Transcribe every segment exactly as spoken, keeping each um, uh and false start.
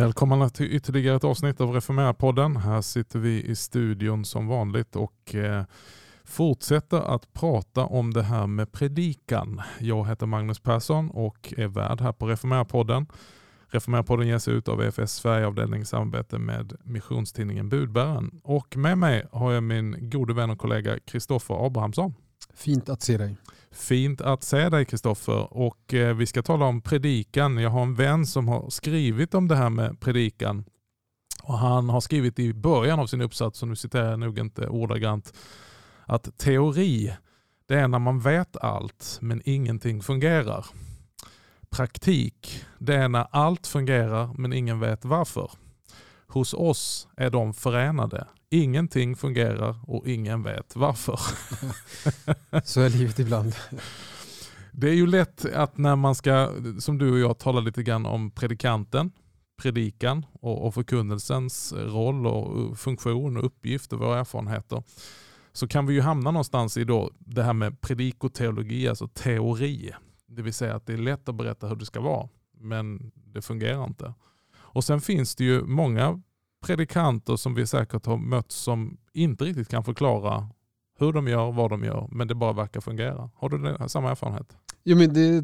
Välkomna till ytterligare ett avsnitt av Reformera-podden. Här sitter vi i studion som vanligt och eh, fortsätter att prata om det här med predikan. Jag heter Magnus Persson och är värd här på Reformera-podden. Reformera-podden ges ut av E F S Sverigeavdelning i samarbete med missionstidningen Budbären. Och med mig har jag min gode vän och kollega Kristoffer Abrahamsson. Fint att se dig. Fint att se dig Kristoffer, och eh, vi ska tala om predikan. Jag har en vän som har skrivit om det här med predikan, och han har skrivit i början av sin uppsats, och nu citerar jag nog inte ordagrant, att teori, det är när man vet allt men ingenting fungerar. Praktik, det är när allt fungerar men ingen vet varför. Hos oss är de förenade. Ingenting fungerar och ingen vet varför. Så är livet ibland. Det är ju lätt att när man ska, som du och jag talar lite grann om predikanten, predikan och, och förkunnelsens roll och funktion och uppgift och våra erfarenheter, så kan vi ju hamna någonstans i då det här med predikoteologi, alltså teori. Det vill säga att det är lätt att berätta hur det ska vara, men det fungerar inte. Och sen finns det ju många predikanter som vi säkert har mött som inte riktigt kan förklara hur de gör, vad de gör, men det bara verkar fungera. Har du samma erfarenhet? Jo, men det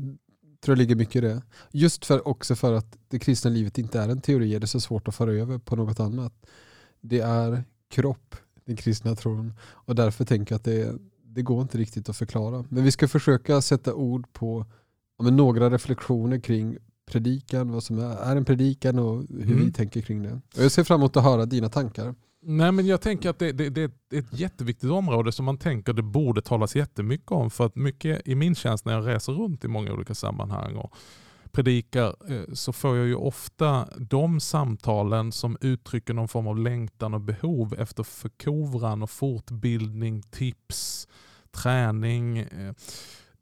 tror jag ligger mycket i det. Just för, också för att det kristna livet inte är en teori, är det så svårt att föra över på något annat. Det är kropp, den kristna tron, och därför tänker jag att det, det går inte riktigt att förklara. Men vi ska försöka sätta ord på ja, men några reflektioner kring predikan, vad som är, är en predikan och hur mm. vi tänker kring det. Och jag ser fram emot att höra dina tankar. Nej, men jag tänker att det, det, det är ett jätteviktigt område som man tänker det borde talas jättemycket om, för att mycket i min tjänst när jag reser runt i många olika sammanhang och predikar, så får jag ju ofta de samtalen som uttrycker någon form av längtan och behov efter förkovran och fortbildning, tips, träning.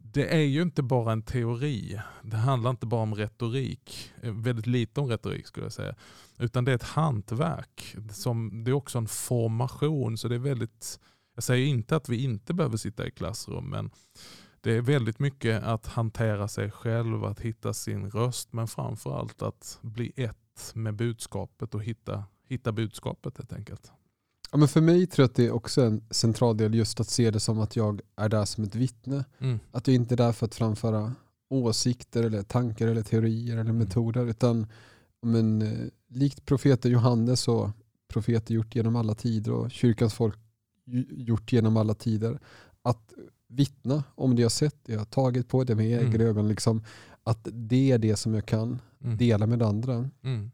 Det är ju inte bara en teori. Det handlar inte bara om retorik. Väldigt lite om retorik skulle jag säga. Utan det är ett hantverk. Som, det är också en formation. Så det är väldigt, jag säger inte att vi inte behöver sitta i klassrum. Men det är väldigt mycket att hantera sig själv. Att hitta sin röst. Men framförallt att bli ett med budskapet. Och hitta, hitta budskapet helt enkelt. Ja, men för mig tror jag att det är också en central del, just att se det som att jag är där som ett vittne. Mm. Att jag inte är där för att framföra åsikter eller tankar eller teorier eller metoder, utan men, likt profeten Johannes och profeter gjort genom alla tider och kyrkans folk gjort genom alla tider, att vittna om det jag sett, det jag har tagit på, det med egna mm. ögon, liksom, att det är det som jag kan mm. dela med andra. Mm.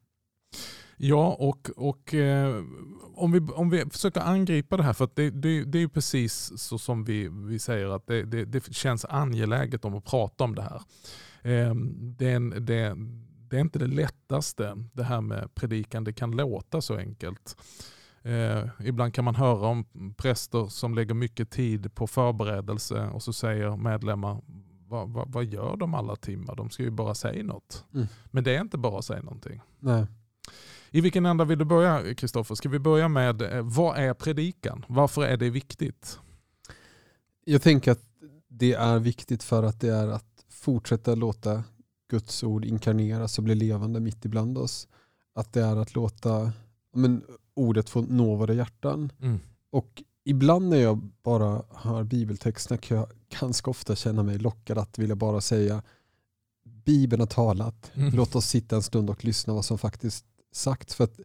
Ja, och, och eh, om, vi, om vi försöker angripa det här, för att det, det, det är ju precis så som vi, vi säger att det, det, det känns angeläget om att prata om det här. Eh, det, är en, det, det är inte det lättaste, det här med predikan. Det kan låta så enkelt. Eh, ibland kan man höra om präster som lägger mycket tid på förberedelse, och så säger medlemmar, vad, vad, vad gör de alla timmar? De ska ju bara säga något. Mm. Men det är inte bara att säga någonting. Nej. I vilken ända vill du börja, Kristoffer? Ska vi börja med, vad är predikan? Varför är det viktigt? Jag tänker att det är viktigt för att det är att fortsätta låta Guds ord inkarneras och bli levande mitt ibland oss. Att det är att låta men, ordet få nå våra hjärtan. Mm. Och ibland när jag bara hör bibeltexterna kan jag ganska ofta känna mig lockad att vilja bara säga, Bibeln har talat. Mm. Låt oss sitta en stund och lyssna vad som faktiskt sagt, för att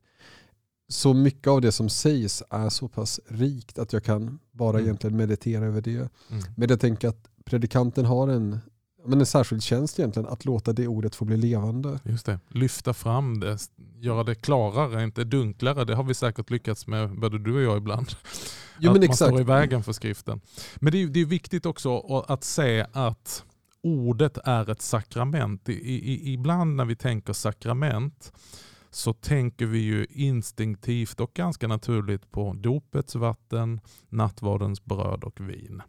så mycket av det som sägs är så pass rikt att jag kan bara mm. egentligen meditera över det. Mm. Men jag tänker att predikanten har en, men en särskild tjänst egentligen att låta det ordet få bli levande. Just det, lyfta fram det, göra det klarare, inte dunklare. Det har vi säkert lyckats med både du och jag ibland. Jo, men att exakt. Man står i vägen för skriften. Men det är, det är viktigt också att se att ordet är ett sakrament. I, i, ibland när vi tänker sakrament, så tänker vi ju instinktivt och ganska naturligt på dopets vatten, nattvardens bröd och vin.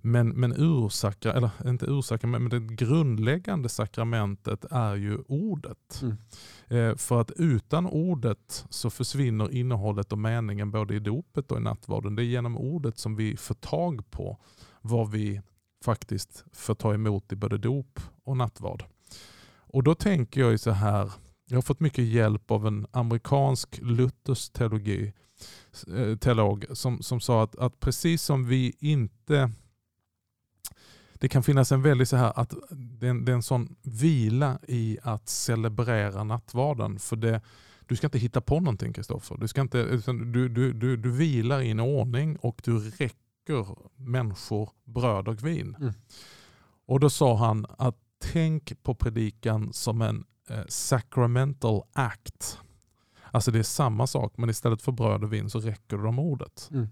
Men, men, ursakra, eller inte ursakra, men det grundläggande sakramentet är ju ordet. Mm. Eh, för att utan ordet så försvinner innehållet och meningen både i dopet och i nattvarden. Det är genom ordet som vi får tag på vad vi faktiskt får ta emot i både dop och nattvard. Och då tänker jag ju så här, Jag har fått mycket hjälp av en amerikansk Luthers teologi, teolog som, som sa att, att precis som vi inte... Det kan finnas en väldigt så här att det är en, det är en sån vila i att celebrera nattvarden. För det, du ska inte hitta på någonting, Kristoffer. Du ska inte, du, du, du, du vilar i en ordning och du räcker människor bröd och vin. Mm. Och då sa han att tänk på predikan som en eh, sacramental act. Alltså det är samma sak, men istället för bröd och vin så räcker du dem ordet. Mm.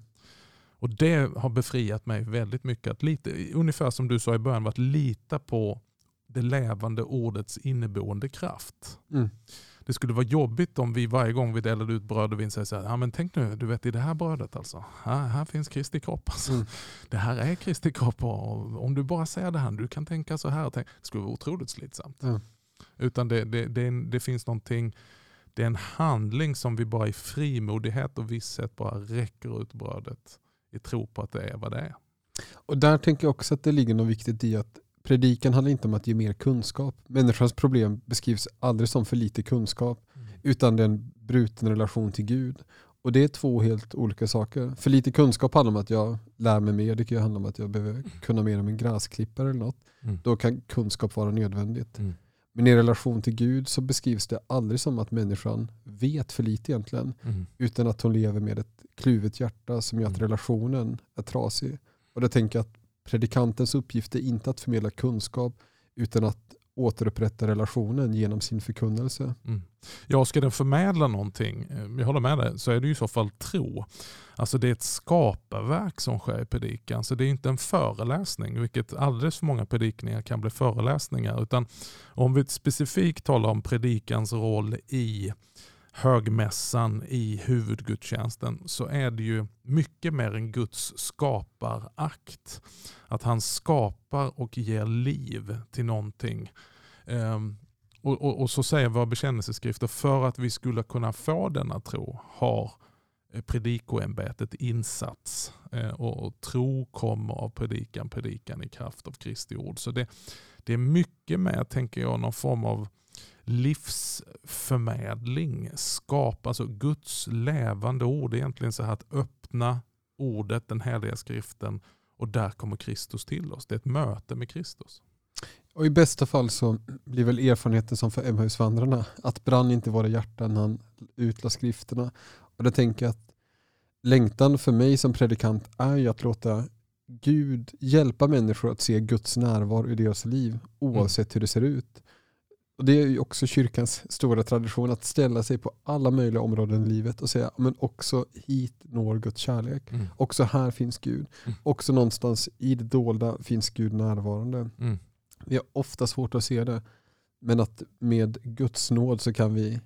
Och det har befriat mig väldigt mycket. Att lite, ungefär som du sa i början, var att lita på det levande ordets inneboende kraft. Mm. Det skulle vara jobbigt om vi varje gång vi delade ut bröd och vin säger så här, ja men tänk nu, du vet i det här brödet alltså, här, här finns Kristi kropp alltså. Mm. Det här är Kristi kropp och om du bara säger det här, du kan tänka så här. Och tänka, det skulle vara otroligt slitsamt. Mm. Utan det, det, det, det finns någonting, det är en handling som vi bara i frimodighet och visshet bara räcker ut brödet. I tro på att det är vad det är. Och där tänker jag också att det ligger något viktigt i att predikan handlar inte om att ge mer kunskap. Människans problem beskrivs aldrig som för lite kunskap. Mm. Utan det är en bruten relation till Gud. Och det är två helt olika saker. För lite kunskap handlar om att jag lär mig mer. Det kan ju handla om att jag behöver kunna mer om en gräsklippare eller något. Mm. Då kan kunskap vara nödvändigt. Mm. Men i relation till Gud så beskrivs det aldrig som att människan vet för lite egentligen. Mm. Utan att hon lever med ett kluvet hjärta som gör att relationen är trasig. Och då tänker jag att predikantens uppgift är inte att förmedla kunskap utan att återupprätta relationen genom sin förkunnelse. Mm. Ja, ska den förmedla någonting, jag håller med dig, så är det ju i så fall tro. Alltså det är ett skaparverk som sker i predikan, så det är inte en föreläsning, vilket alldeles för många predikningar kan bli föreläsningar. Utan om vi specifikt talar om predikans roll i högmässan, i huvudgudstjänsten, så är det ju mycket mer en Guds skaparakt. Att han skapar och ger liv till någonting. Um, och, och, och så säger våra bekännelseskrifter, för att vi skulle kunna få denna tro har predikoämbetet insats. Uh, och, och tro kommer av predikan, predikan i kraft av Kristi ord. Så det, det är mycket mer, tänker jag, någon form av livsförmedling, skapa, alltså Guds levande ord. Det är egentligen så här att öppna ordet, den heliga skriften, och där kommer Kristus till oss. Det är ett möte med Kristus. Och i bästa fall så blir väl erfarenheten som för Emmausvandrarna, att brann inte våra hjärtan när han utlade skrifterna. Och då tänker jag att längtan för mig som predikant är ju att låta Gud hjälpa människor att se Guds närvaro i deras liv, oavsett mm. hur det ser ut. Och det är ju också kyrkans stora tradition att ställa sig på alla möjliga områden i livet och säga, men också hit når Guds kärlek. Mm. Också här finns Gud. Mm. Också någonstans i det dolda finns Gud närvarande. Mm. Vi har ofta svårt att se det. Men att med Guds nåd så kan vi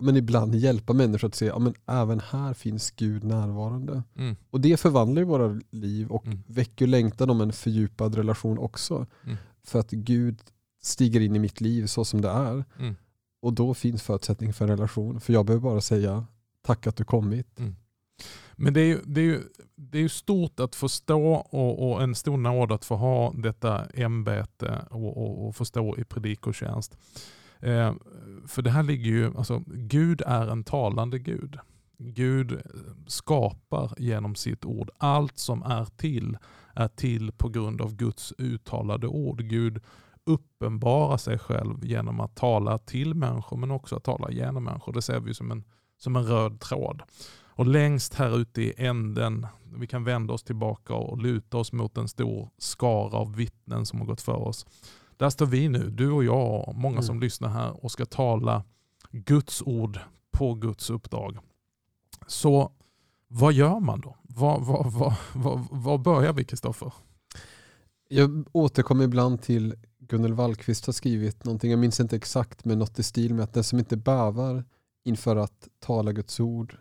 men ibland hjälpa människor att se, ja, men även här finns Gud närvarande. Mm. Och det förvandlar våra liv och mm. väcker längtan om en fördjupad relation också. Mm. För att Gud stiger in i mitt liv så som det är. Mm. Och då finns förutsättning för en relation. För jag behöver bara säga tack att du kommit. Mm. Men det är ju, det är ju, det är ju stort att förstå och, och en stor nåd att få ha detta ämbete och, och, och förstå i predikotjänst. Eh, för det här ligger ju, alltså Gud är en talande Gud. Gud skapar genom sitt ord. Allt som är till är till på grund av Guds uttalade ord. Gud uppenbara sig själv genom att tala till människor, men också att tala genom människor. Det ser vi som en, som en röd tråd. Och längst här ute i änden, vi kan vända oss tillbaka och luta oss mot en stor skara av vittnen som har gått för oss. Där står vi nu, du och jag och många mm. som lyssnar här och ska tala Guds ord på Guds uppdrag. Så vad gör man då? Vad, vad, vad, vad, vad börjar vi, Kristoffer? Jag återkommer ibland till Gunnel Wallqvist har skrivit någonting, jag minns inte exakt, men något i stil med att den som inte bävar inför att tala Guds ord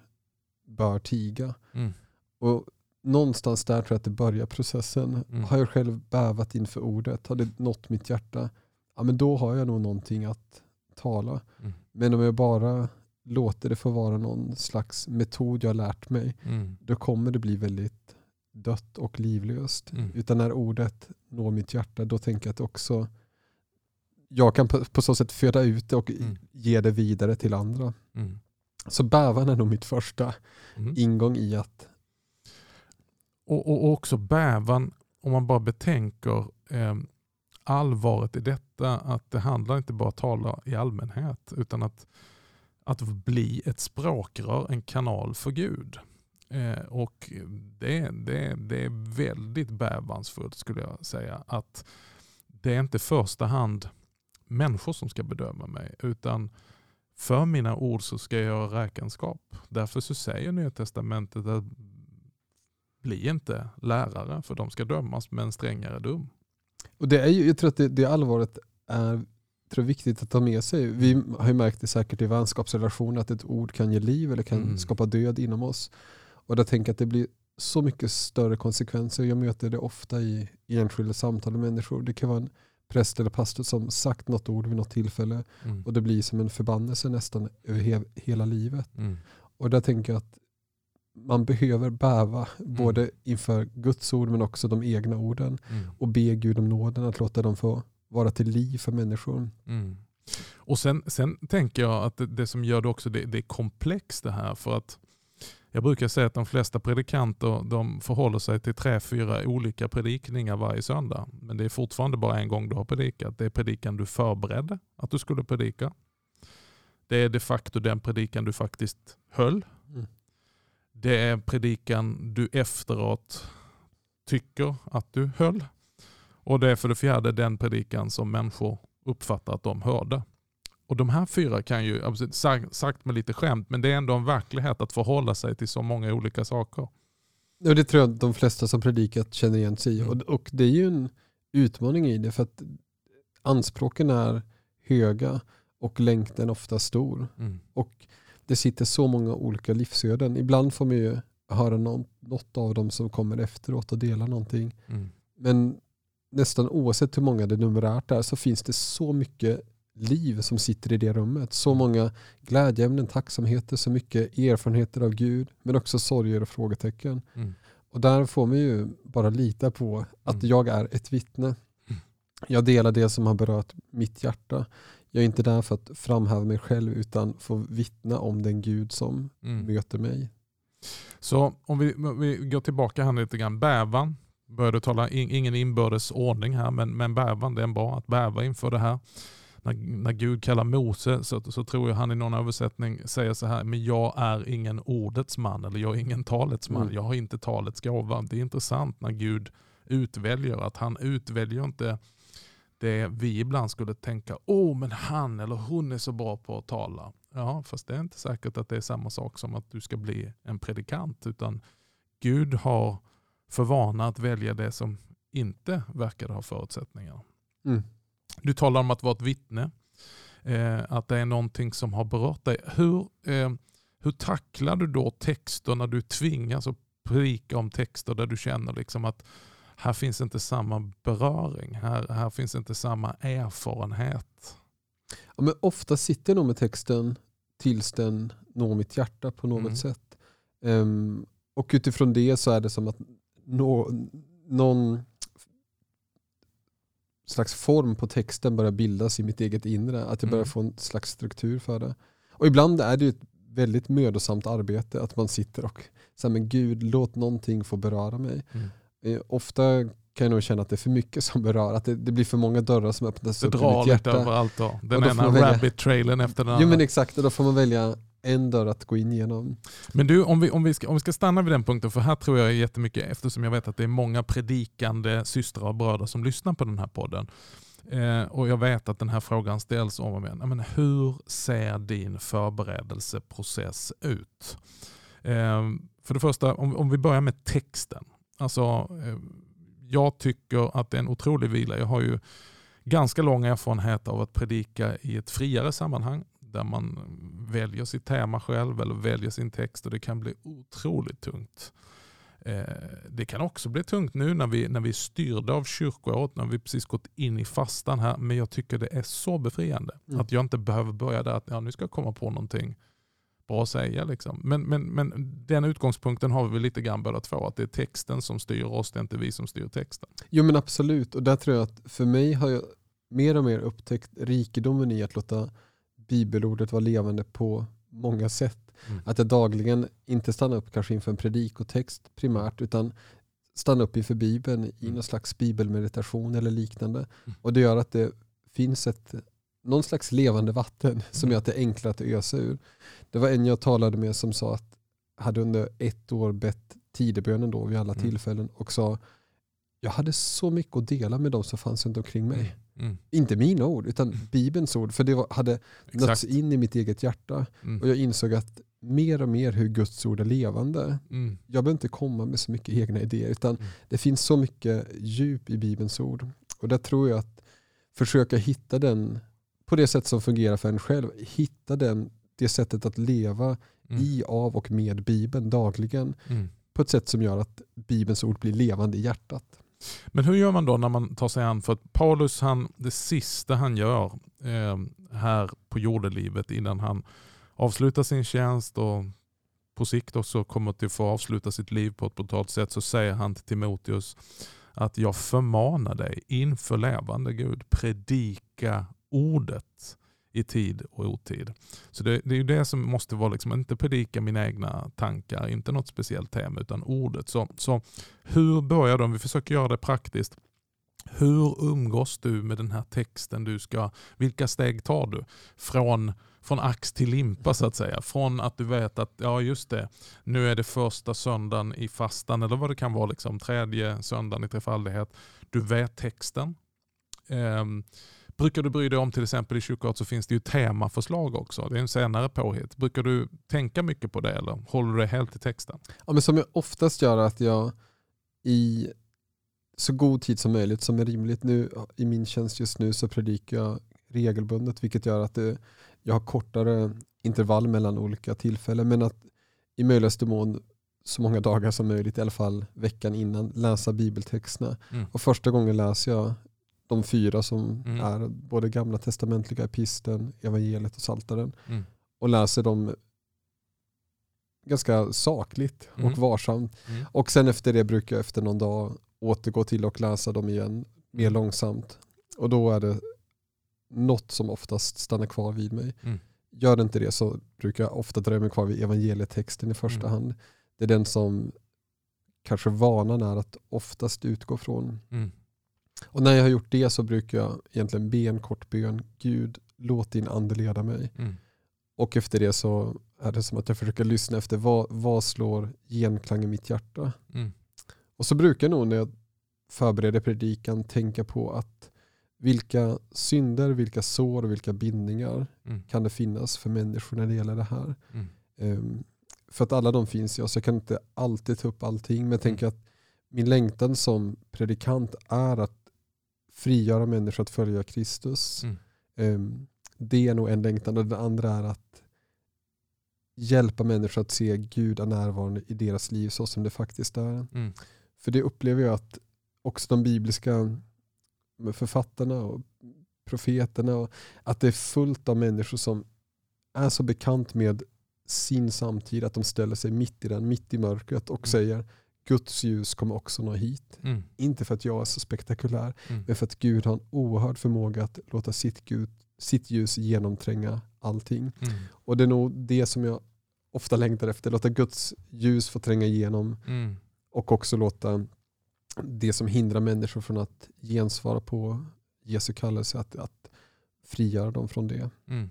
bör tiga. Mm. Och någonstans där tror jag att det börjar processen. Mm. Har jag själv bävat inför ordet? Har det nått mitt hjärta? Ja, men då har jag nog någonting att tala. Mm. Men om jag bara låter det få vara någon slags metod jag har lärt mig, mm. då kommer det bli väldigt dött och livlöst. Mm. Utan när ordet når mitt hjärta, då tänker jag att också jag kan på, på så sätt föda ut det och mm. ge det vidare till andra. Mm. Så bävan är nog mitt första mm. ingång i att... Och, och också bävan, om man bara betänker eh, allvaret i detta, att det handlar inte bara om att tala i allmänhet, utan att, att bli ett språkrör, en kanal för Gud. Eh, och det, det, det är väldigt bävansfullt, skulle jag säga, att det är inte i första hand människor som ska bedöma mig, utan för mina ord så ska jag göra räkenskap. Därför så säger Nya Testamentet att bli inte lärare, för de ska dömas med en strängare dom. Och det är ju, jag tror att det, det allvaret är tror viktigt att ta med sig. Vi har ju märkt det säkert i vänskapsrelationer att ett ord kan ge liv eller kan mm. skapa död inom oss. Och jag tänker att det blir så mycket större konsekvenser. Jag möter det ofta i, i enskilda samtal med människor. Det kan vara en präst eller pastor som sagt något ord vid något tillfälle mm. och det blir som en förbannelse nästan över he- hela livet. Mm. Och där tänker jag att man behöver bäva mm. både inför Guds ord men också de egna orden mm. och be Gud om nåden att låta dem få vara till liv för människor. Mm. Och sen, sen tänker jag att det, det som gör det också, det, det är komplext det här, för att jag brukar säga att de flesta predikanter, de förhåller sig till tre, fyra olika predikningar varje söndag. Men det är fortfarande bara en gång du har predikat. Det är predikan du förberedde att du skulle predika. Det är de facto den predikan du faktiskt höll. Mm. Det är predikan du efteråt tycker att du höll. Och det är för det fjärde den predikan som människor uppfattar att de hörde. Och de här fyra kan ju, sagt med lite skämt, men det är ändå en verklighet att förhålla sig till så många olika saker. Och det tror jag att de flesta som predikat känner igen sig i. Mm. Och det är ju en utmaning i det, för att anspråken är höga och längtan ofta stor. Mm. Och det sitter så många olika livsöden. Ibland får man ju höra något av dem som kommer efteråt och delar någonting. Mm. Men nästan oavsett hur många det numerärt är så finns det så mycket liv som sitter i det rummet. Så många glädjeämnen, tacksamheter, så mycket erfarenheter av Gud, men också sorger och frågetecken. Mm. Och där får man ju bara lita på att mm. jag är ett vittne. Mm. Jag delar det som har berört mitt hjärta. Jag är inte där för att framhäva mig själv, utan få vittna om den Gud som mm. möter mig. Så om vi, om vi går tillbaka här lite grann. Bävan, började tala, in, ingen inbördes ordning här, men, men bävan, det är bra att bäva inför det här. När, när Gud kallar Mose så, så tror jag han i någon översättning säger så här: men jag är ingen ordets man, eller jag är ingen talets man, mm. jag har inte talets gåva. Det är intressant när Gud utväljer, att han utväljer inte det vi ibland skulle tänka, åh men han eller hon är så bra på att tala. Ja, fast det är inte säkert att det är samma sak som att du ska bli en predikant, utan Gud har för vana att välja det som inte verkar ha förutsättningar. Mm. Du talar om att vara ett vittne, eh, att det är någonting som har berört dig. Hur, eh, hur tacklar du då texter när du tvingas att prika om texter där du känner liksom att här finns inte samma beröring, här, här finns inte samma erfarenhet? Ja, men ofta sitter jag nog med texten tills den når mitt hjärta på något mm. sätt. Um, och utifrån det så är det som att nå, någon... slags form på texten börjar bildas i mitt eget inre. Att jag börjar mm. få en slags struktur för det. Och ibland är det ju ett väldigt mödosamt arbete att man sitter och säger, men Gud, låt någonting få beröra mig. Mm. Eh, ofta kan jag nog känna att det är för mycket som berör. Att det, det blir för många dörrar som öppnas det upp i mitt hjärta. Det drar överallt då. Den ena rabbit-trailen efter den andra. Jo men exakt, och då får man välja en dörr att gå in igenom. Men du, om vi, om, vi ska, om vi ska stanna vid den punkten, för här tror jag jättemycket, eftersom jag vet att det är många predikande systrar och bröder som lyssnar på den här podden. Eh, och jag vet att den här frågan ställs om och med. Men hur ser din förberedelseprocess ut? Eh, för det första, om, om vi börjar med texten. Alltså, eh, jag tycker att det är en otrolig vila. Jag har ju ganska lång erfarenhet av att predika i ett friare sammanhang, där man väljer sitt tema själv eller väljer sin text, och det kan bli otroligt tungt. Eh, det kan också bli tungt nu när vi, när vi är styrda av kyrkoåret, när vi precis gått in i fastan här, men jag tycker det är så befriande mm. att jag inte behöver börja där att ja, nu ska jag komma på någonting bra att säga. Liksom. Men, men, men den utgångspunkten har vi lite grann båda två, att det är texten som styr oss, det är inte vi som styr texten. Jo men absolut, och där tror jag att för mig har jag mer och mer upptäckt rikedomen i att låta bibelordet vara levande på många sätt. Mm. Att jag dagligen inte stannar upp kanske inför en predik och text primärt, utan stannar upp inför Bibeln i mm. någon slags bibelmeditation eller liknande. Mm. Och det gör att det finns ett, någon slags levande vatten som gör att det är enklare att ösa ur. Det var en jag talade med som sa att hade under ett år bett tidebönen då vid alla mm. tillfällen och sa, jag hade så mycket att dela med dem som fanns runt omkring mig. Mm. Inte mina ord, utan mm. Bibelns ord. För det var, hade nötts in i mitt eget hjärta. Mm. Och jag insåg att mer och mer hur Guds ord är levande. Mm. Jag behöver inte komma med så mycket egna idéer, utan mm. det finns så mycket djup i Bibelns ord. Och där tror jag att försöka hitta den, på det sätt som fungerar för en själv, hitta den, det sättet att leva mm. i, av och med Bibeln dagligen. Mm. På ett sätt som gör att Bibelns ord blir levande i hjärtat. Men hur gör man då när man tar sig an, för att Paulus, han, det sista han gör eh, här på jordelivet innan han avslutar sin tjänst och på sikt också kommer till att få avsluta sitt liv på ett brutalt sätt, så säger han till Timoteus att jag förmanar dig inför levande Gud, predika ordet i tid och otid. Så det, det är ju det som måste vara, liksom, inte predika mina egna tankar, inte något speciellt tema, utan ordet. Så, så hur börjar du, om vi försöker göra det praktiskt, hur umgås du med den här texten du ska, vilka steg tar du från, från ax till limpa så att säga, från att du vet att, ja just det, nu är det första söndagen i fastan, eller vad det kan vara, liksom, tredje söndagen i trefaldighet, du vet texten. Ehm, Brukar du bry dig om, till exempel i kyrkort så finns det ju temaförslag också. Det är en senare påhet. Brukar du tänka mycket på det eller håller du dig helt i texten? Ja, men som jag oftast gör, att jag i så god tid som möjligt, som är rimligt nu i min tjänst just nu, så predikar jag regelbundet, vilket gör att det, jag har kortare intervall mellan olika tillfällen, men att i möjligaste mån så många dagar som möjligt, i alla fall veckan innan, läsa bibeltexterna. Mm. Och första gången läser jag de fyra som mm. är både gamla testamentliga, episten, evangeliet och saltaren. Mm. Och läser dem ganska sakligt mm. och varsamt. Mm. Och sen efter det brukar jag efter någon dag återgå till och läsa dem igen mer långsamt. Och då är det något som oftast stannar kvar vid mig. Mm. Gör det inte det så brukar jag ofta dröja mig kvar vid evangelietexten i första mm. hand. Det är den som kanske vanan är att oftast utgå från. Mm. Och när jag har gjort det så brukar jag egentligen be en kort bön. Gud, låt din ande leda mig. Mm. Och efter det så är det som att jag försöker lyssna efter vad, vad slår genklang i mitt hjärta. Mm. Och så brukar jag nog när jag förbereder predikan tänka på att vilka synder, vilka sår och vilka bindningar mm. kan det finnas för människor när det gäller det här. Mm. Um, för att alla de finns, jag så jag kan inte alltid ta upp allting. Men jag tänker att min längtan som predikant är att frigöra människor att följa Kristus. Mm. Um, det är nog en längtan. Och den andra är att hjälpa människor att se Gud är närvarande i deras liv så som det faktiskt är. Mm. För det upplever jag att också de bibliska författarna och profeterna, och att det är fullt av människor som är så bekant med sin samtid att de ställer sig mitt i den, mitt i mörkret och mm. säger Guds ljus kommer också nå hit. Mm. Inte för att jag är så spektakulär, mm. men för att Gud har en oerhörd förmåga att låta sitt, Gud, sitt ljus genomtränga allting. Mm. Och det är nog det som jag ofta längtar efter. Låta Guds ljus få tränga igenom mm. och också låta det som hindrar människor från att gensvara på Jesu kallelse, att, att frigöra dem från det. Mm.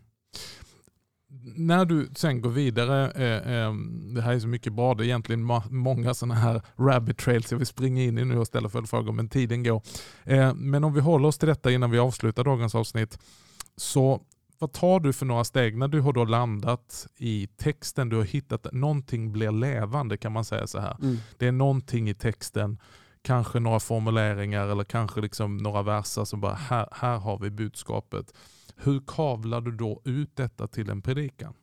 När du sen går vidare, eh, eh, det här är så mycket bra, det är egentligen ma- många sådana här rabbit trails jag vill springa in i nu och ställa följdfrågor, men tiden går. Eh, men om vi håller oss till detta innan vi avslutar dagens avsnitt, så vad tar du för några steg när du har då landat i texten, du har hittat att någonting blir levande, kan man säga så här. Mm. Det är någonting i texten, kanske några formuleringar eller kanske liksom några versar som bara, här, här har vi budskapet. Hur kavlar du då ut detta till en predikan?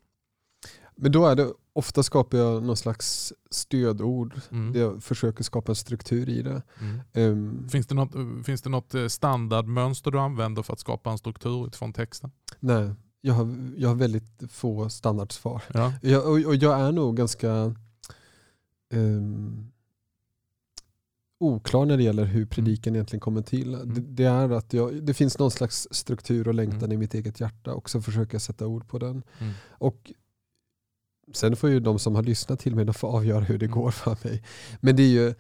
Men då är det, ofta skapar jag någon slags stödord. Mm. Jag försöker skapa en struktur i det. Mm. Um, finns det något, finns det något standardmönster du använder för att skapa en struktur utifrån texten? Nej, jag har, jag har väldigt få standardsvar. Ja. Jag, och, och jag är nog ganska... Um, oklar när det gäller hur predikan mm. egentligen kommer till. Mm. Det, det är att jag, det finns någon slags struktur och längtan mm. i mitt eget hjärta, och så försöker jag sätta ord på den. Mm. Och sen får ju de som har lyssnat till mig, de får avgöra hur det mm. går för mig. Men det är ju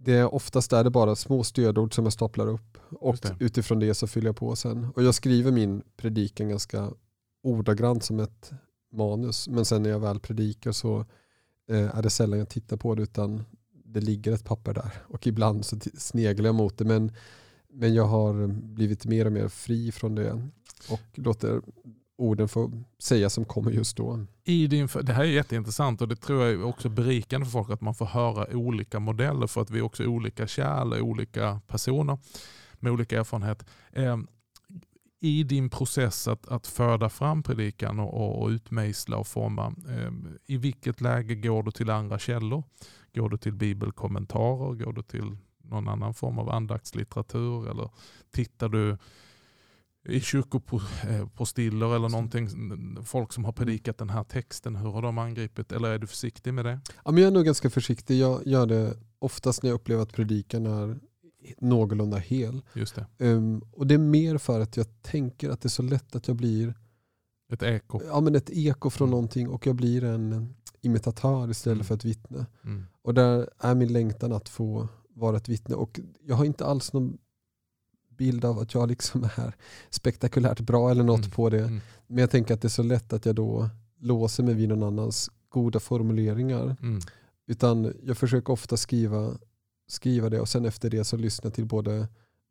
det är oftast är det bara små stödord som jag staplar upp, och det. utifrån det så fyller jag på sen. Och jag skriver min predikan ganska ordagrant som ett manus, men sen när jag väl predikar så eh, är det sällan jag tittar på det, utan det ligger ett papper där, och ibland så t- sneglar jag mot det, men, men jag har blivit mer och mer fri från det och låter orden få säga som kommer just då. I din, det här är jätteintressant, och det tror jag är också berikande för folk, att man får höra olika modeller, för att vi är också olika kärl, olika personer med olika erfarenhet. Eh, I din process att, att föda fram predikan och, och utmejsla och forma, eh, i vilket läge går du till andra källor? Går du till bibelkommentarer? Går du till någon annan form av andaktslitteratur? Eller tittar du i kyrkopostiller eller någonting, folk som har predikat den här texten, hur har de angripit? Eller är du försiktig med det? Ja, men jag är nog ganska försiktig. Jag gör det oftast när jag upplever att predikan är någorlunda hel. Just det. Um, och det är mer för att jag tänker att det är så lätt att jag blir ett eko. Ja, men ett eko från mm. någonting, och jag blir en imitatör istället mm. för ett vittne. Mm. Och där är min längtan att få vara ett vittne, och jag har inte alls någon bild av att jag liksom är spektakulärt bra eller något mm. på det. Mm. Men jag tänker att det är så lätt att jag då låser mig vid någon annans goda formuleringar. Mm. Utan jag försöker ofta skriva skriva det, och sen efter det så lyssna till både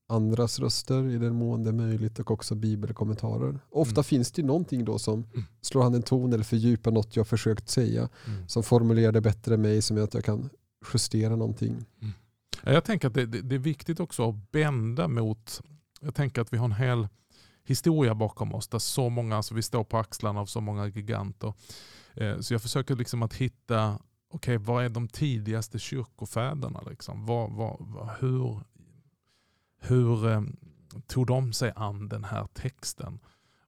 andras röster i den mån det är möjligt, och också bibelkommentarer. Ofta mm. finns det någonting då som mm. slår an en ton eller fördjupar något jag försökt säga, mm. som formulerar det bättre mig, som gör att jag kan justera någonting. Mm. Jag tänker att det, det, det är viktigt också att bända mot, jag tänker att vi har en hel historia bakom oss där så många, alltså vi står på axlarna av så många giganter. Eh, så jag försöker liksom att hitta okej, okay, vad är de tidigaste kyrkofäderna? Liksom? Vad, vad, vad, hur hur eh, tog de sig an den här texten?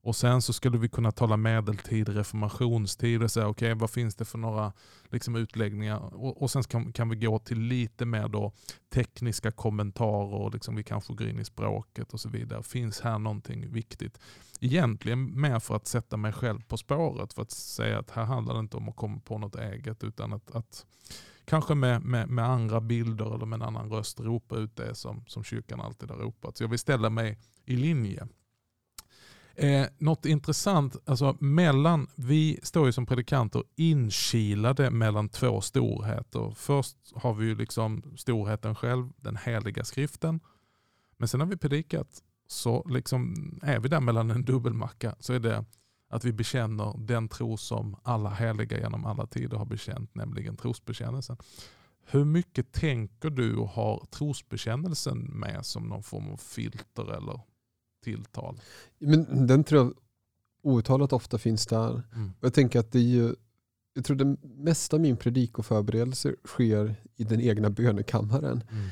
Och sen så skulle vi kunna tala medeltid, reformationstid och säga okej, okay, vad finns det för några liksom, utläggningar? Och, och sen kan, kan vi gå till lite mer då, tekniska kommentarer och liksom, vi kanske går in i språket och så vidare. Finns här någonting viktigt? Egentligen mer för att sätta mig själv på spåret, för att säga att här handlar det inte om att komma på något eget, utan att, att kanske med, med, med andra bilder eller med en annan röst ropa ut det som, som kyrkan alltid har ropat. Så jag vill ställa mig i linje. Eh, något intressant, alltså mellan, vi står ju som predikanter inkilade mellan två storheter. Först har vi ju liksom storheten själv, den heliga skriften. Men sen när vi predikat så liksom är vi där mellan en dubbelmacka, så är det att vi bekänner den tro som alla heliga genom alla tider har bekänt, nämligen trosbekännelsen. Hur mycket tänker du och har trosbekännelsen med som någon form av filter eller tilltal? Men den tror jag outtalat ofta finns där. Mm. Jag tänker att det är ju, jag tror det mesta av min predik och förberedelser sker i den egna bönekammaren. Mm.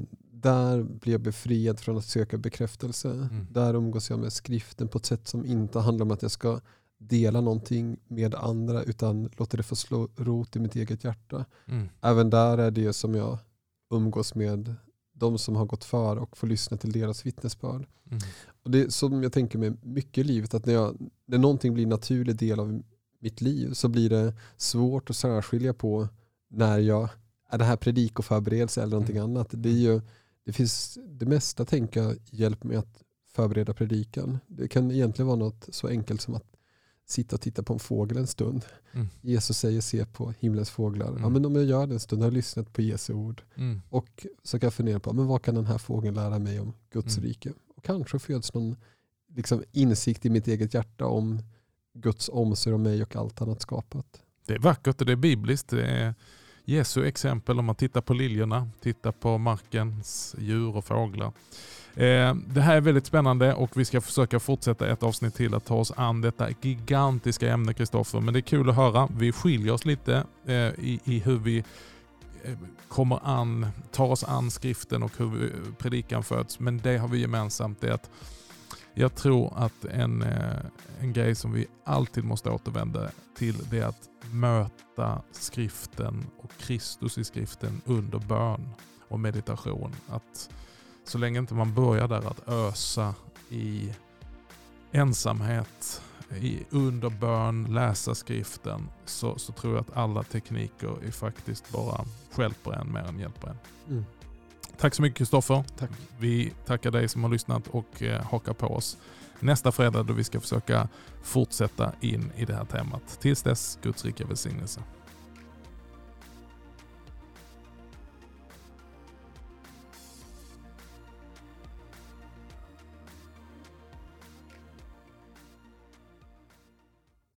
Eh, där blir jag befriad från att söka bekräftelse. Mm. Där umgås jag med skriften på ett sätt som inte handlar om att jag ska dela någonting med andra, utan låter det få slå rot i mitt eget hjärta. Mm. Även där är det som jag umgås med de som har gått för och får lyssna till deras vittnesbörd. Mm. Och det är som jag tänker med mycket i livet, att när, jag, när någonting blir en naturlig del av mitt liv, så blir det svårt att särskilja på när jag är det här predik och förberedelse eller någonting mm. annat. Det är ju, det finns det mesta, tänka hjälp med att förbereda predikan. Det kan egentligen vara något så enkelt som att sitta och titta på en fågel en stund. Mm. Jesus säger se på himlens fåglar. Mm. Ja, men om jag gör det en stund har jag lyssnat på Jesu ord. Mm. Och så kan jag fundera på, men vad kan den här fågeln lära mig om Guds mm. rike? Och kanske föds någon liksom, insikt i mitt eget hjärta om Guds omsorg om mig och allt annat skapat. Det är vackert och det är bibliskt. Det är Jesu exempel om man tittar på liljorna, tittar på markens djur och fåglar. Det här är väldigt spännande och vi ska försöka fortsätta ett avsnitt till att ta oss an detta gigantiska ämne, Kristoffer. Men det är kul att höra. Vi skiljer oss lite i, i hur vi kommer an, tar oss an skriften och hur vi, predikan föds. Men det har vi gemensamt, det är att jag tror att en, en grej som vi alltid måste återvända till, det är att möta skriften och Kristus i skriften under bön. och meditation. Att så länge inte man börjar där att ösa i ensamhet, i underbön, läsa skriften, så, så tror jag att alla tekniker är faktiskt bara hjälper en mer än hjälper en. Mm. Tack så mycket, Kristoffer. Tack. Vi tackar dig som har lyssnat och eh, hakar på oss nästa fredag, då vi ska försöka fortsätta in i det här temat. Tills dess, Guds rika välsignelse.